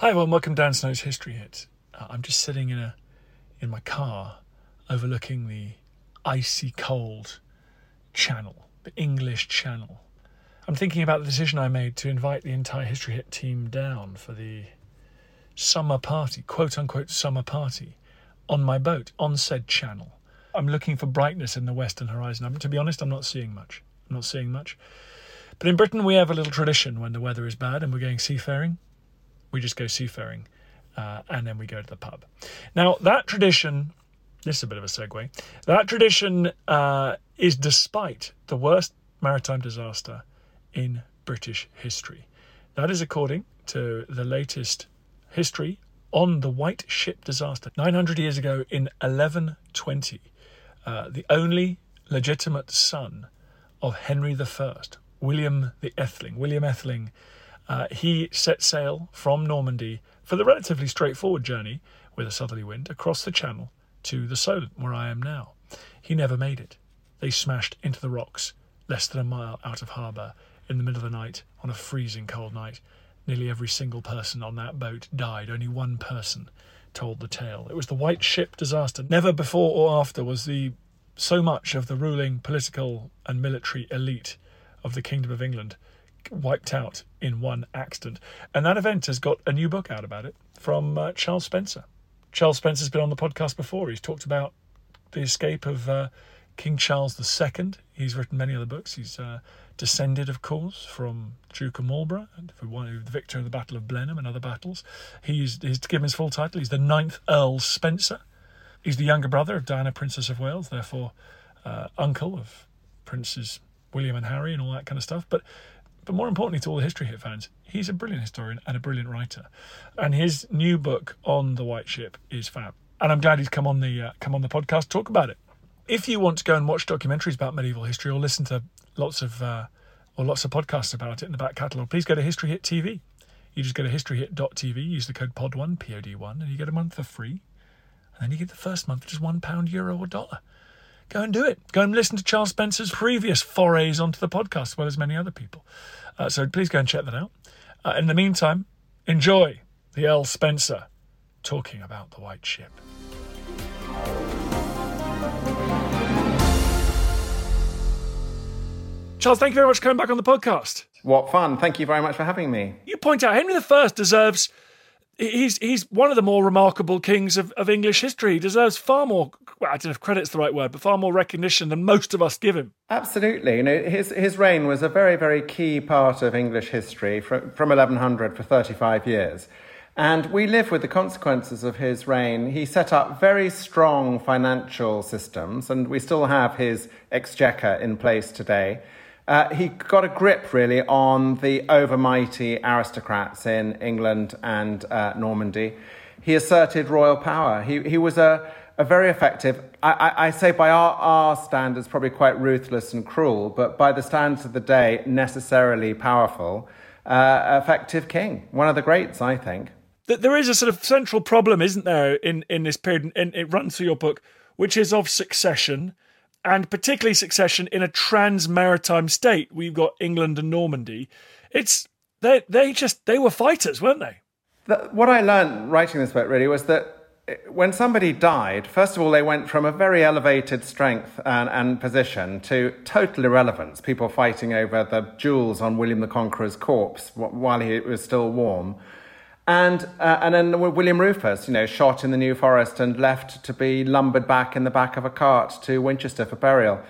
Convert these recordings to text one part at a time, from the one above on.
Hi everyone, welcome to Dan Snow's History Hit. I'm just sitting in my car overlooking the icy cold channel, the English Channel. I'm thinking about the decision I made to invite the entire History Hit team down for the summer party, quote unquote summer party, on my boat, on said channel. I'm looking for brightness in the western horizon. To be honest, I'm not seeing much. But in Britain we have a little tradition when the weather is bad and we're going seafaring. We just go seafaring and then we go to the pub. Now, that tradition, this is a bit of a segue, that tradition is despite the worst maritime disaster in British history. That is according to the latest history on the White Ship disaster. 900 years ago in 1120, the only legitimate son of Henry I, William the Ætheling, he set sail from Normandy for the relatively straightforward journey with a southerly wind across the channel to the Solent, where I am now. He never made it. They smashed into the rocks less than a mile out of harbour in the middle of the night on a freezing cold night. Nearly every single person on that boat died. Only one person told the tale. It was the White Ship disaster. Never before or after was so much of the ruling political and military elite of the Kingdom of England wiped out in one accident. And that event has got a new book out about it from Charles Spencer. Charles Spencer's been on the podcast before. He's talked about the escape of King Charles II. He's written many other books. He's descended, of course, from Duke of Marlborough and the victor of the Battle of Blenheim and other battles. To give him his full title, he's the 9th Earl Spencer. He's the younger brother of Diana, Princess of Wales, therefore uncle of Princes William and Harry and all that kind of stuff. But more importantly to all the History Hit fans, he's a brilliant historian and a brilliant writer. And his new book on the White Ship is fab. And I'm glad he's come on the podcast to talk about it. If you want to go and watch documentaries about medieval history or listen to lots of podcasts about it in the back catalogue, please go to History Hit TV. You just go to historyhit.tv, use the code POD1, P-O-D-1, and you get a month for free. And then you get the first month, which is £1, euro or dollar. Go and do it. Go and listen to Charles Spencer's previous forays onto the podcast, as well as many other people. So please go and check that out. In the meantime, enjoy the Earl Spencer talking about the White Ship. Charles, thank you very much for coming back on the podcast. What fun. Thank you very much for having me. You point out Henry I deserves... He's one of the more remarkable kings of English history. He deserves far more, I don't know if credit's the right word, but far more recognition than most of us give him. Absolutely. You know, his reign was a very, very key part of English history from 1100 for 35 years. And we live with the consequences of his reign. He set up very strong financial systems, and we still have his exchequer in place today. He got a grip, really, on the overmighty aristocrats in England and Normandy. He asserted royal power. He was a very effective, I say by our standards, probably quite ruthless and cruel, but by the standards of the day, necessarily powerful, effective king. One of the greats, I think. There is a sort of central problem, isn't there, in this period, and it runs through your book, which is of succession. And particularly succession in a trans-maritime state. We've got England and Normandy. They were fighters, weren't they? What I learned writing this book really was that when somebody died, first of all, they went from a very elevated strength and position to total irrelevance. People fighting over the jewels on William the Conqueror's corpse while he was still warm. And then William Rufus, you know, shot in the New Forest and left to be lumbered back in the back of a cart to Winchester for burial.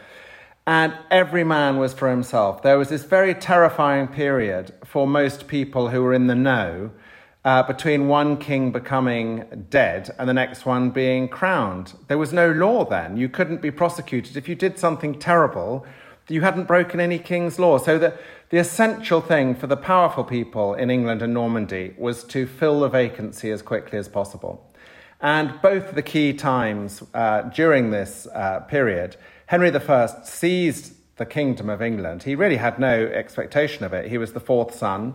And every man was for himself. There was this very terrifying period for most people who were in the know between one king becoming dead and the next one being crowned. There was no law then. You couldn't be prosecuted. If you did something terrible, you hadn't broken any king's law. So the essential thing for the powerful people in England and Normandy was to fill the vacancy as quickly as possible. And both the key times during this period, Henry I seized the Kingdom of England. He really had no expectation of it. He was the fourth son,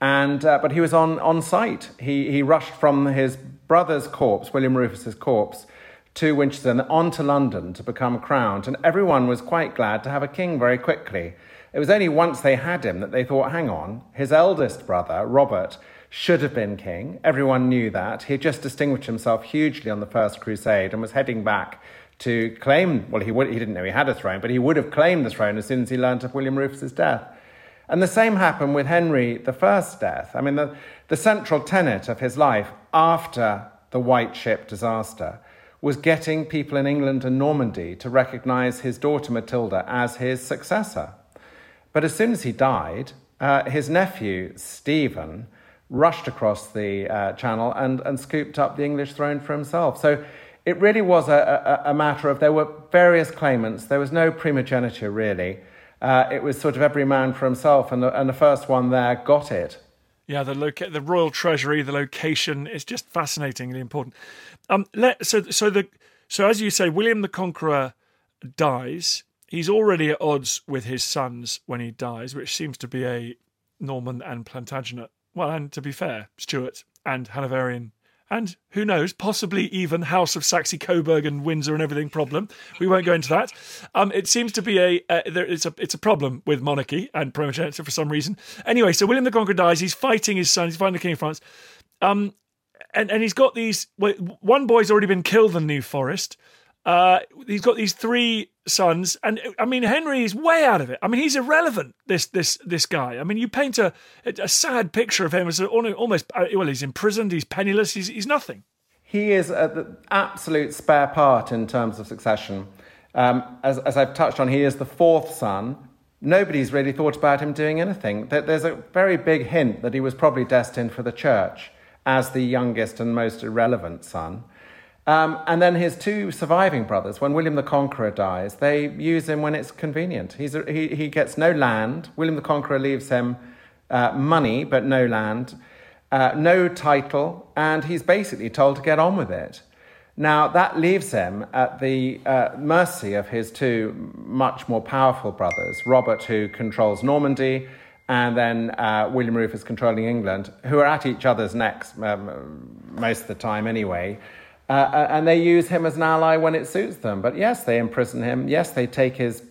but he was on sight. He rushed from his brother's corpse, William Rufus's corpse, to Winchester and on to London to become crowned. And everyone was quite glad to have a king very quickly. It was only once they had him that they thought, hang on, his eldest brother, Robert, should have been king. Everyone knew that. He had just distinguished himself hugely on the First Crusade and was heading back to claim, well, he didn't know he had a throne, but he would have claimed the throne as soon as he learnt of William Rufus's death. And the same happened with Henry I's death. I mean, the central tenet of his life after the White Ship disaster was getting people in England and Normandy to recognise his daughter Matilda as his successor. But as soon as he died, his nephew, Stephen, rushed across the channel and scooped up the English throne for himself. So it really was a matter of, there were various claimants, there was no primogeniture really. It was sort of every man for himself, and the first one there got it. Yeah, the royal treasury, the location, it's just fascinatingly important. So as you say, William the Conqueror dies. He's already at odds with his sons when he dies, which seems to be a Norman and Plantagenet. Well, and to be fair, Stuart and Hanoverian, and who knows, possibly even House of Saxe-Coburg and Windsor and everything problem. We won't go into that. It seems to be it's a problem with monarchy and primogeniture for some reason. Anyway, so William the Conqueror dies. He's fighting his son. He's fighting the King of France. And he's got these... Well, one boy's already been killed in New Forest. He's got these three sons. And, I mean, Henry is way out of it. I mean, he's irrelevant, this guy. I mean, you paint a sad picture of him as almost... Well, he's imprisoned, he's penniless, he's nothing. He is the absolute spare part in terms of succession. As I've touched on, he is the fourth son. Nobody's really thought about him doing anything. There's a very big hint that he was probably destined for the church as the youngest and most irrelevant son. And then his two surviving brothers, when William the Conqueror dies, they use him when it's convenient. He gets no land. William the Conqueror leaves him money, but no land, no title, and he's basically told to get on with it. Now, that leaves him at the mercy of his two much more powerful brothers, Robert, who controls Normandy, and then William Rufus controlling England, who are at each other's necks most of the time anyway. And they use him as an ally when it suits them. But yes, they imprison him. Yes, they take his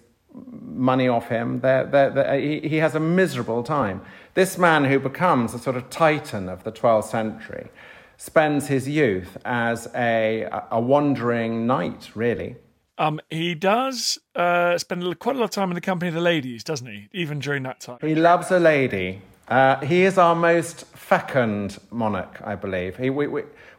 money off him. He has a miserable time. This man who becomes a sort of titan of the 12th century spends his youth as a wandering knight, really. He does spend quite a lot of time in the company of the ladies, doesn't he? Even during that time. He loves a lady. He is our most fecund monarch, I believe.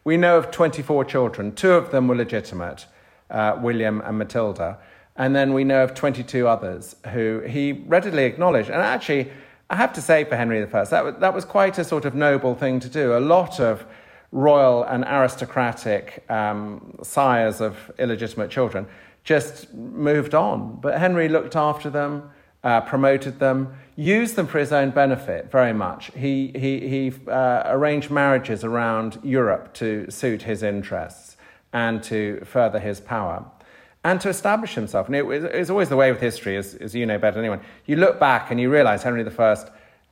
We know of 24 children. Two of them were legitimate, William and Matilda. And then we know of 22 others who he readily acknowledged. And actually, I have to say for Henry I, that was quite a sort of noble thing to do. A lot of royal and aristocratic sires of illegitimate children just moved on. But Henry looked after them, promoted them, used them for his own benefit very much. He arranged marriages around Europe to suit his interests and to further his power and to establish himself. And it's always the way with history, as you know better than anyone. You look back and you realise Henry I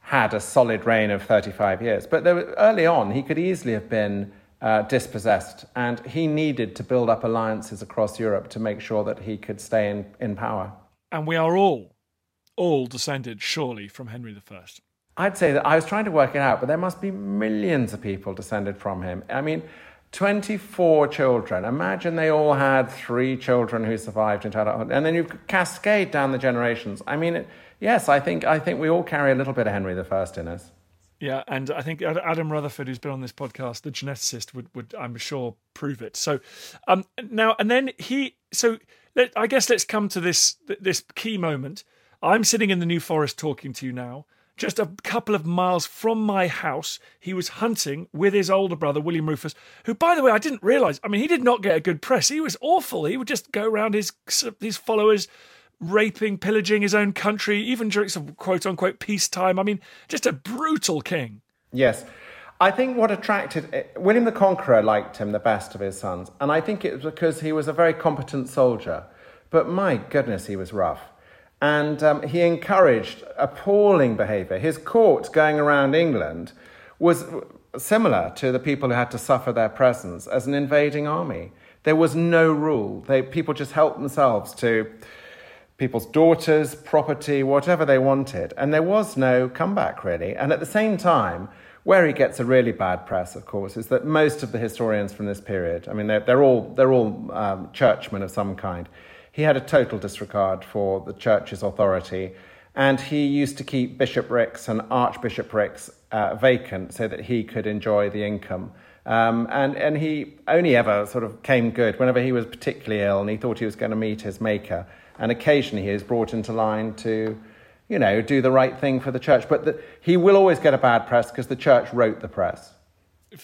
had a solid reign of 35 years. But early on, he could easily have been dispossessed, and he needed to build up alliances across Europe to make sure that he could stay in power. And we are all descended, surely, from Henry I. I'd say that I was trying to work it out, but there must be millions of people descended from him. I mean, 24 children. Imagine they all had three children who survived into adulthood. And then you cascade down the generations. I mean, yes, I think we all carry a little bit of Henry I in us. Yeah, and I think Adam Rutherford, who's been on this podcast, the geneticist, would I'm sure, prove it. So now, and then I guess let's come to this key moment. I'm sitting in the New Forest talking to you now, just a couple of miles from my house. He was hunting with his older brother, William Rufus, who, by the way, I didn't realise, I mean, he did not get a good press. He was awful. He would just go around his followers, raping, pillaging his own country, even during some quote-unquote peacetime. I mean, just a brutal king. Yes. I think what attracted... William the Conqueror liked him the best of his sons, and I think it was because he was a very competent soldier. But my goodness, he was rough. And he encouraged appalling behaviour. His court going around England was similar to the people who had to suffer their presence as an invading army. There was no rule. People just helped themselves to people's daughters, property, whatever they wanted. And there was no comeback, really. And at the same time, Where he gets a really bad press, of course, is that most of the historians from this period, I mean, they're all churchmen of some kind. He had a total disregard for the church's authority, and he used to keep bishoprics and archbishoprics vacant so that he could enjoy the income. And he only ever sort of came good whenever he was particularly ill and he thought he was going to meet his maker. And occasionally he is brought into line to, you know, do the right thing for the church. But he will always get a bad press because the church wrote the press.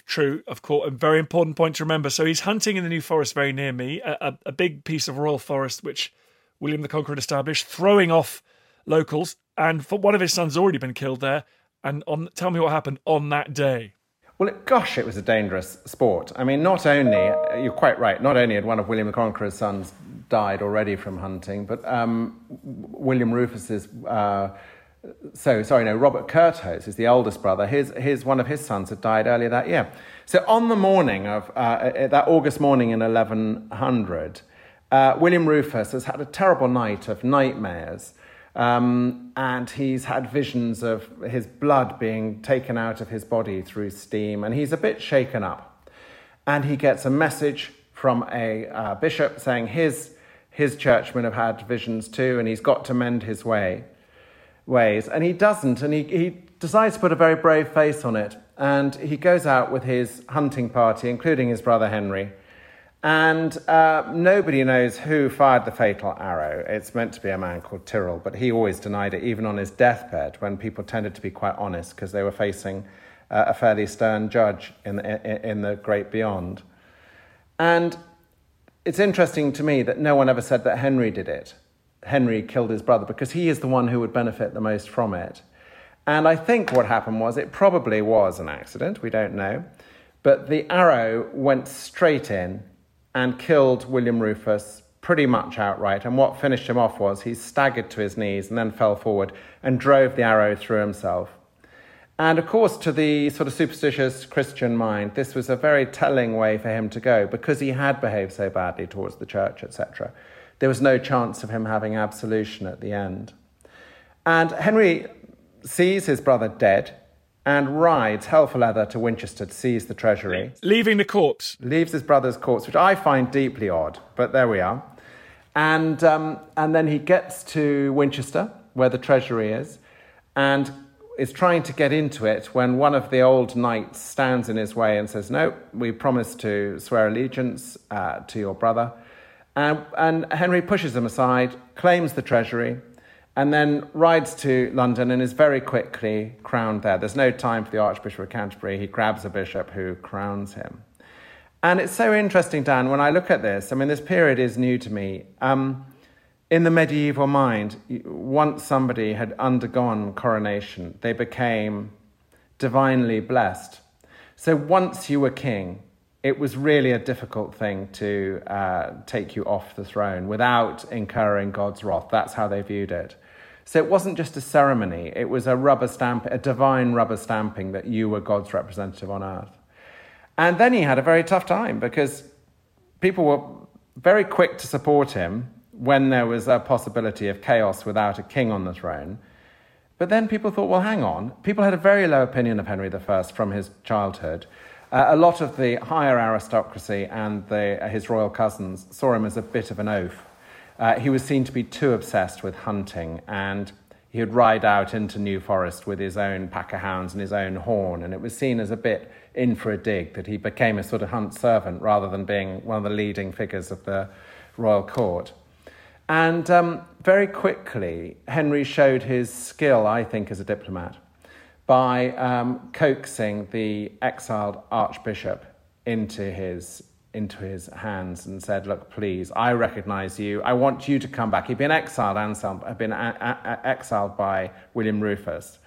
True, of course, a very important point to remember. So he's hunting in the New Forest very near me, a big piece of royal forest which William the Conqueror established, throwing off locals, and for one of his sons already been killed there. And tell me what happened on that day. Well, it was a dangerous sport. I mean, you're quite right, not only had one of William the Conqueror's sons died already from hunting, but William Rufus's... Robert Curthose is the oldest brother. His one of his sons had died earlier that year. So on the morning of that August morning in 1100, William Rufus has had a terrible night of nightmares, and he's had visions of his blood being taken out of his body through steam, and he's a bit shaken up. And he gets a message from a bishop saying his churchmen have had visions too, and he's got to mend his ways, and he doesn't, and he decides to put a very brave face on it, and he goes out with his hunting party, including his brother Henry, and nobody knows who fired the fatal arrow. It's meant to be a man called Tyrrell, but he always denied it, even on his deathbed, when people tended to be quite honest, because they were facing a fairly stern judge in the great beyond. And it's interesting to me that no one ever said that Henry did it. Henry killed his brother, because he is the one who would benefit the most from it. And I think what happened was, it probably was an accident, we don't know, but the arrow went straight in and killed William Rufus pretty much outright. And what finished him off was he staggered to his knees and then fell forward and drove the arrow through himself. And of course, to the sort of superstitious Christian mind, this was a very telling way for him to go, because he had behaved so badly towards the church, etc. There was no chance of him having absolution at the end. And Henry sees his brother dead and rides hell for leather to Winchester to seize the treasury. Leaving the corpse. Leaves his brother's corpse, which I find deeply odd, but there we are. And then he gets to Winchester, where the treasury is, and is trying to get into it when one of the old knights stands in his way and says, "No, we promise to swear allegiance to your brother." And Henry pushes him aside, claims the treasury, and then rides to London and is very quickly crowned there. There's no time for the Archbishop of Canterbury. He grabs a bishop who crowns him. And it's so interesting, Dan, when I look at this, I mean, this period is new to me. In the medieval mind, once somebody had undergone coronation, they became divinely blessed. So once you were king, it was really a difficult thing to take you off the throne without incurring God's wrath. That's how they viewed it. So it wasn't just a ceremony. It was a divine rubber stamping that you were God's representative on earth. And then he had a very tough time, because people were very quick to support him when there was a possibility of chaos without a king on the throne. But then people thought, well, hang on. People had a very low opinion of Henry I from his childhood. A lot of the higher aristocracy and his royal cousins saw him as a bit of an oaf. He was seen to be too obsessed with hunting, and he would ride out into New Forest with his own pack of hounds and his own horn, and it was seen as a bit in for a dig that he became a sort of hunt servant rather than being one of the leading figures of the royal court. And very quickly, Henry showed his skill, I think, as a diplomat, by coaxing the exiled archbishop into his hands and said, "Look, please, I recognise you. I want you to come back." He'd been exiled, Anselm, had been exiled by William Rufus.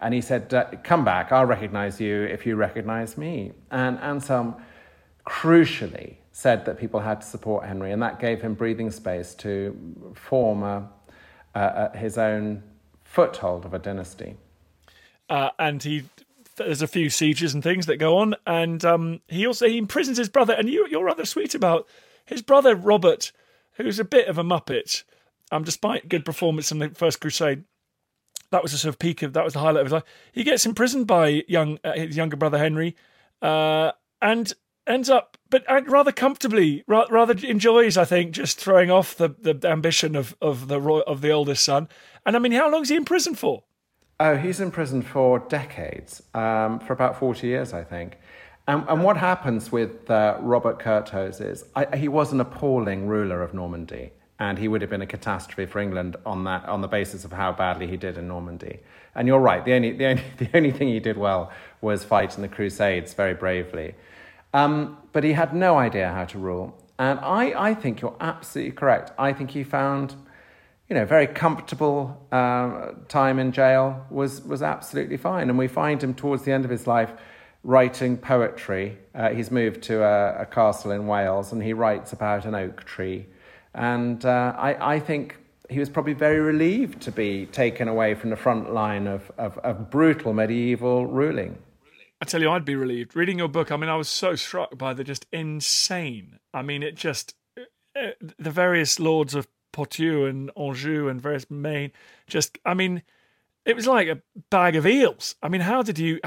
And he said, "Come back, I'll recognise you if you recognise me." And Anselm crucially said that people had to support Henry, and that gave him breathing space to form his own foothold of a dynasty. There's a few sieges and things that go on, and he imprisons his brother. And you're rather sweet about his brother Robert, who's a bit of a muppet, despite good performance in the First Crusade. that was the sort of peak of, that was the highlight of his life. He gets imprisoned by his younger brother Henry, and ends up, but rather comfortably, rather enjoys, I think, just throwing off the ambition of the oldest son. And I mean, how long is he in prison for? Oh, he's in prison for decades, for about 40 years, I think. And what happens with Robert Curthose is he was an appalling ruler of Normandy, and he would have been a catastrophe for England on the basis of how badly he did in Normandy. And you're right, the only thing he did well was fight in the Crusades very bravely. But he had no idea how to rule. And I think you're absolutely correct. I think he found, very comfortable time in jail was absolutely fine. And we find him towards the end of his life writing poetry. He's moved to a castle in Wales, and he writes about an oak tree. And I think he was probably very relieved to be taken away from the front line of brutal medieval ruling. I tell you, I'd be relieved. Reading your book, I mean, I was so struck by the just insane. I mean, it just... the various lords of Poitou and Anjou and various Maine, just... I mean, it was like a bag of eels. I mean, how did you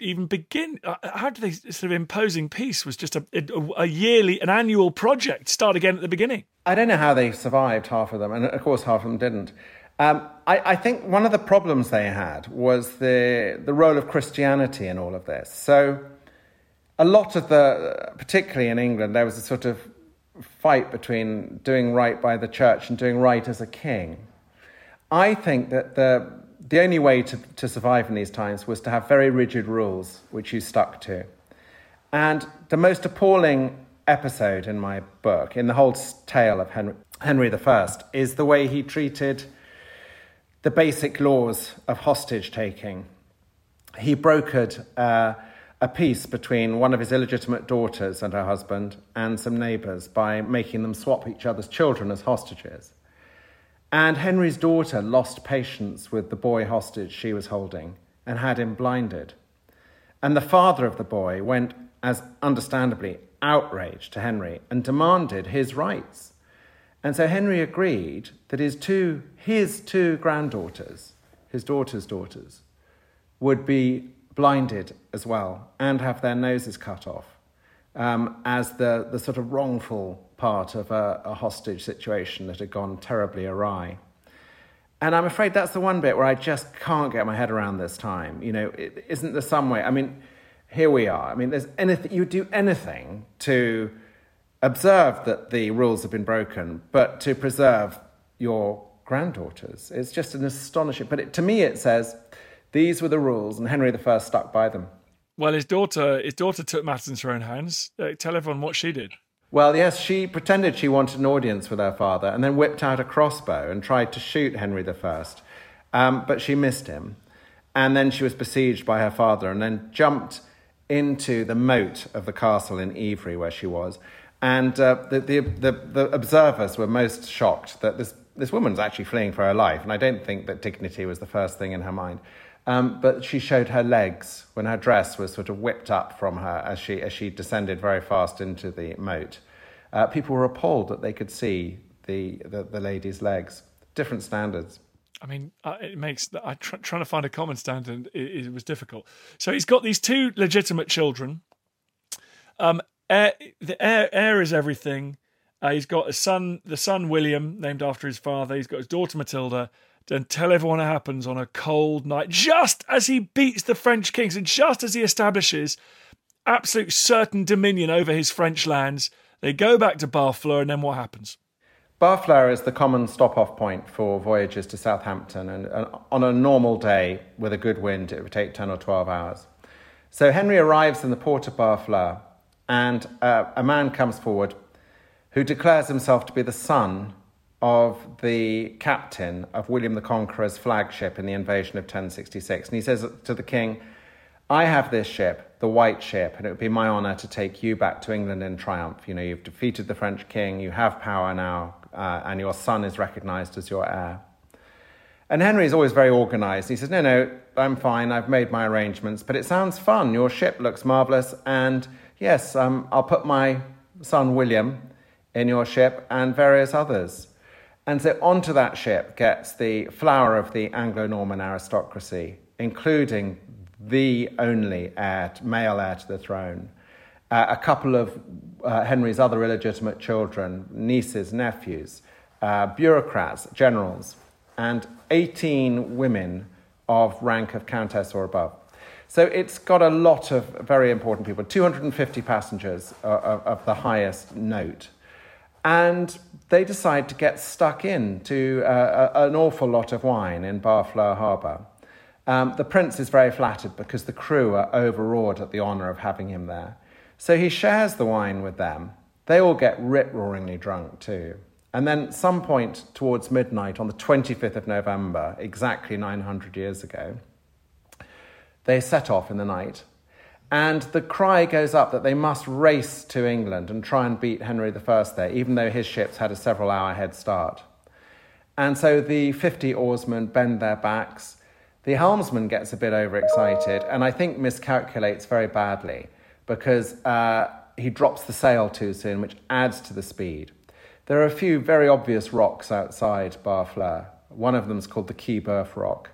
even begin? How did they... sort of imposing peace was just an annual project. Start again at the beginning. I don't know how they survived, half of them. And, of course, half of them didn't. I think one of the problems they had was the role of Christianity in all of this. So a lot of particularly in England, there was a sort of fight between doing right by the church and doing right as a king. I think that the only way to survive in these times was to have very rigid rules, which you stuck to. And the most appalling episode in my book, in the whole tale of Henry I, is the way he treated the basic laws of hostage-taking. He brokered a peace between one of his illegitimate daughters and her husband and some neighbours by making them swap each other's children as hostages. And Henry's daughter lost patience with the boy hostage she was holding and had him blinded. And the father of the boy went, as understandably, outraged to Henry and demanded his rights. And so Henry agreed that his two granddaughters, his daughter's daughters, would be blinded as well and have their noses cut off as the sort of wrongful part of a hostage situation that had gone terribly awry. And I'm afraid that's the one bit where I just can't get my head around this time. Isn't there some way? I mean, here we are. I mean, you do anything to observe that the rules have been broken, but to preserve your granddaughters. It's just an astonishing... But to me it says, these were the rules, and Henry I stuck by them. Well, his daughter took matters into her own hands. Tell everyone what she did. Well, yes, she pretended she wanted an audience with her father, and then whipped out a crossbow and tried to shoot Henry I. But she missed him. And then she was besieged by her father, and then jumped into the moat of the castle in Ivry, where she was. And the observers were most shocked that this woman's actually fleeing for her life. And I don't think that dignity was the first thing in her mind. But she showed her legs when her dress was sort of whipped up from her as she descended very fast into the moat. People were appalled that they could see the lady's legs. Different standards. I mean, trying to find a common standard, it was difficult. So he's got these two legitimate children. The heir is everything. He's got the son William, named after his father. He's got his daughter Matilda. Then tell everyone it happens on a cold night, just as he beats the French kings and just as he establishes absolute certain dominion over his French lands. They go back to Barfleur, and then what happens? Barfleur is the common stop-off point for voyages to Southampton, and on a normal day with a good wind, it would take 10 or 12 hours. So Henry arrives in the port of Barfleur, and a man comes forward who declares himself to be the son of the captain of William the Conqueror's flagship in the invasion of 1066. And he says to the king, I have this ship, the White Ship, and it would be my honour to take you back to England in triumph. You've defeated the French king, you have power now, and your son is recognised as your heir. And Henry's always very organised. He says, no, I'm fine, I've made my arrangements, but it sounds fun, your ship looks marvellous, and... yes, I'll put my son William in your ship and various others. And so onto that ship gets the flower of the Anglo-Norman aristocracy, including the only male heir to the throne, a couple of Henry's other illegitimate children, nieces, nephews, bureaucrats, generals, and 18 women of rank of countess or above. So it's got a lot of very important people, 250 passengers of the highest note. And they decide to get stuck in to an awful lot of wine in Barfleur harbour. The prince is very flattered because the crew are overawed at the honour of having him there. So he shares the wine with them. They all get rip-roaringly drunk too. And then some point towards midnight on the 25th of November, exactly 900 years ago, they set off in the night. And the cry goes up that they must race to England and try and beat Henry I there, even though his ships had a several-hour head start. And so the 50 oarsmen bend their backs. The helmsman gets a bit overexcited and I think miscalculates very badly because he drops the sail too soon, which adds to the speed. There are a few very obvious rocks outside Barfleur. One of them is called the Quai Boeuf Rock.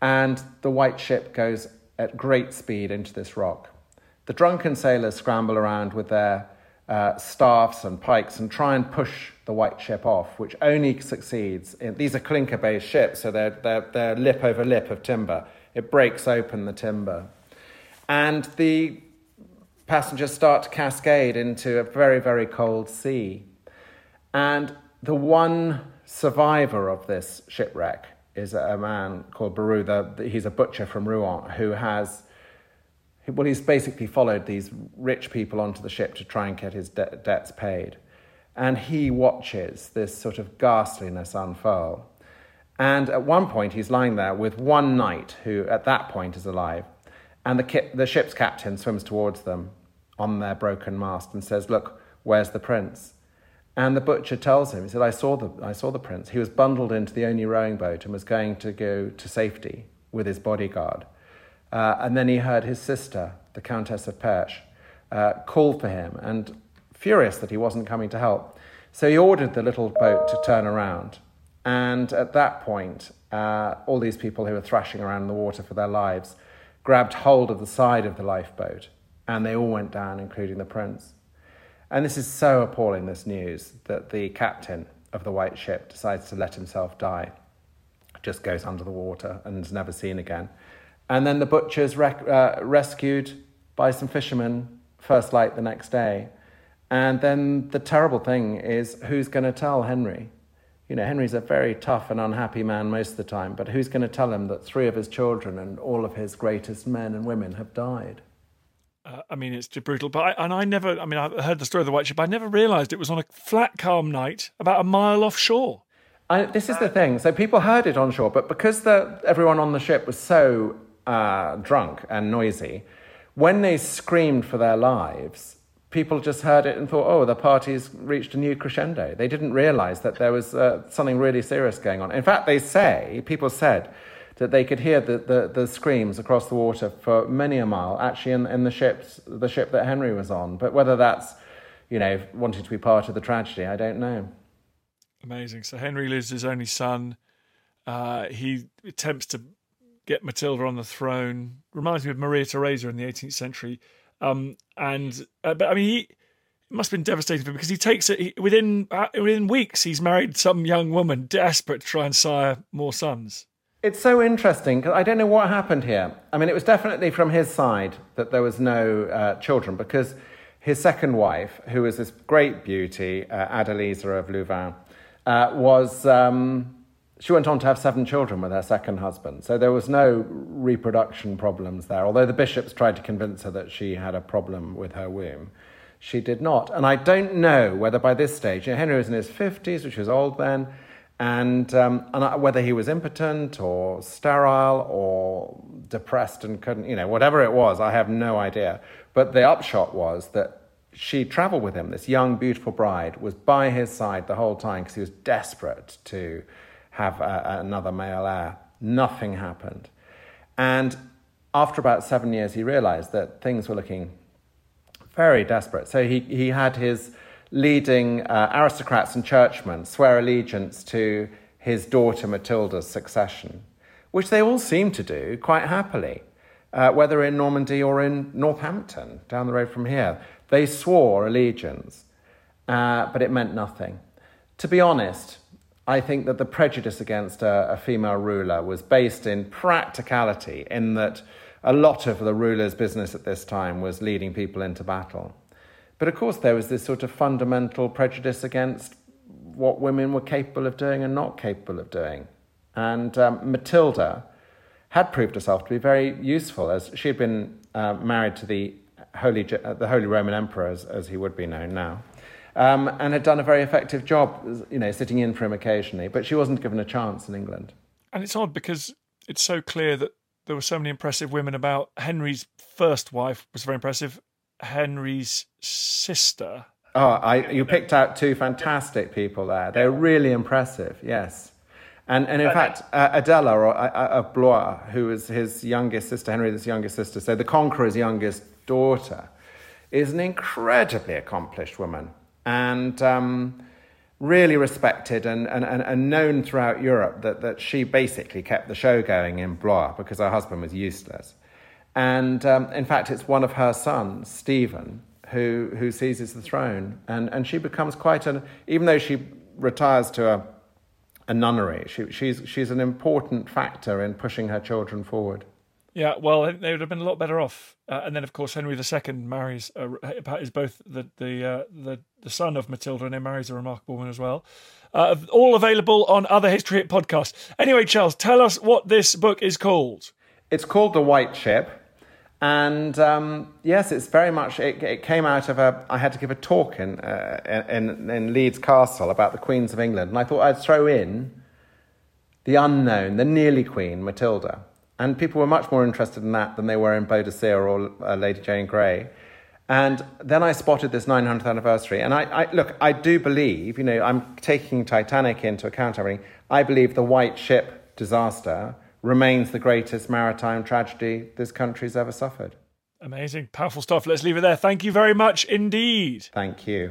And the White Ship goes at great speed into this rock. The drunken sailors scramble around with their staffs and pikes and try and push the White Ship off, which only succeeds. These are clinker-based ships, so they're lip over lip of timber. It breaks open the timber. And the passengers start to cascade into a very, very cold sea. And the one survivor of this shipwreck is a man called Baru. He's a butcher from Rouen who has... Well, he's basically followed these rich people onto the ship to try and get his debts paid. And he watches this sort of ghastliness unfurl. And at one point, he's lying there with one knight who, at that point, is alive. And the ship's captain swims towards them on their broken mast and says, "Look, where's the prince?" And the butcher tells him, he said, I saw the prince. He was bundled into the only rowing boat and was going to go to safety with his bodyguard. And then he heard his sister, the Countess of Perch, call for him and furious that he wasn't coming to help. So he ordered the little boat to turn around. And at that point, all these people who were thrashing around in the water for their lives grabbed hold of the side of the lifeboat and they all went down, including the prince. And this is so appalling, this news, that the captain of the White Ship decides to let himself die, just goes under the water and is never seen again. And then the butcher's rescued by some fishermen, first light the next day. And then the terrible thing is, who's going to tell Henry? You know, Henry's a very tough and unhappy man most of the time, but who's going to tell him that 3 of his children and all of his greatest men and women have died? I mean, it's too brutal. But I heard the story of the White Ship. I never realised it was on a flat, calm night about a mile offshore. This is the thing. So people heard it on shore, but because everyone on the ship was so drunk and noisy, when they screamed for their lives, people just heard it and thought, oh, the party's reached a new crescendo. They didn't realise that there was something really serious going on. In fact, people said that they could hear the screams across the water for many a mile, actually in the ship that Henry was on. But whether that's, wanting to be part of the tragedy, I don't know. Amazing. So Henry loses his only son. He attempts to get Matilda on the throne. Reminds me of Maria Theresa in the 18th century. It must have been devastating for him because he takes it within weeks. He's married some young woman desperate to try and sire more sons. It's so interesting because I don't know what happened here. I mean, it was definitely from his side that there was no children because his second wife, who was this great beauty, Adeliza of Louvain, she went on to have 7 children with her second husband. So there was no reproduction problems there. Although the bishops tried to convince her that she had a problem with her womb, she did not. And I don't know whether by this stage, Henry was in his 50s, which was old then, and whether he was impotent or sterile or depressed and couldn't, whatever it was, I have no idea. But the upshot was that she travelled with him. This young, beautiful bride was by his side the whole time because he was desperate to have another male heir. Nothing happened. And after about 7 years, he realised that things were looking very desperate. So he had his leading aristocrats and churchmen swear allegiance to his daughter Matilda's succession, which they all seem to do quite happily, whether in Normandy or in Northampton, down the road from here. They swore allegiance, but it meant nothing. To be honest, I think that the prejudice against a female ruler was based in practicality, in that a lot of the ruler's business at this time was leading people into battle. But of course there was this sort of fundamental prejudice against what women were capable of doing and not capable of doing. And Matilda had proved herself to be very useful, as she had been married to the Holy Roman Emperor, as he would be known now, and had done a very effective job, you know, sitting in for him occasionally. But she wasn't given a chance in England. And it's odd because it's so clear that there were so many impressive women about. Henry's first wife was very impressive. Henry's sister. You picked out two fantastic people there. They're really impressive, yes. And in fact, Adela of Blois, who was his youngest sister, Henry's youngest sister, so the Conqueror's youngest daughter, is an incredibly accomplished woman and really respected and known throughout Europe that she basically kept the show going in Blois because her husband was useless. And in fact, it's one of her sons, Stephen, who seizes the throne. And she becomes even though she retires to a nunnery, she's an important factor in pushing her children forward. Yeah, well, they would have been a lot better off. And then, of course, Henry II marries is both the son of Matilda, and he marries a remarkable woman as well. All available on other History Hit podcasts. Anyway, Charles, tell us what this book is called. It's called The White Ship, and yes, it's very much. It came out of I had to give a talk in Leeds Castle about the queens of England, and I thought I'd throw in the unknown, the nearly queen, Matilda. And people were much more interested in that than they were in Boadicea or Lady Jane Grey. And then I spotted this 900th anniversary. And I do believe, you know, I'm taking Titanic into account, I believe the White Ship disaster remains the greatest maritime tragedy this country's ever suffered. Amazing, powerful stuff. Let's leave it there. Thank you very much indeed. Thank you.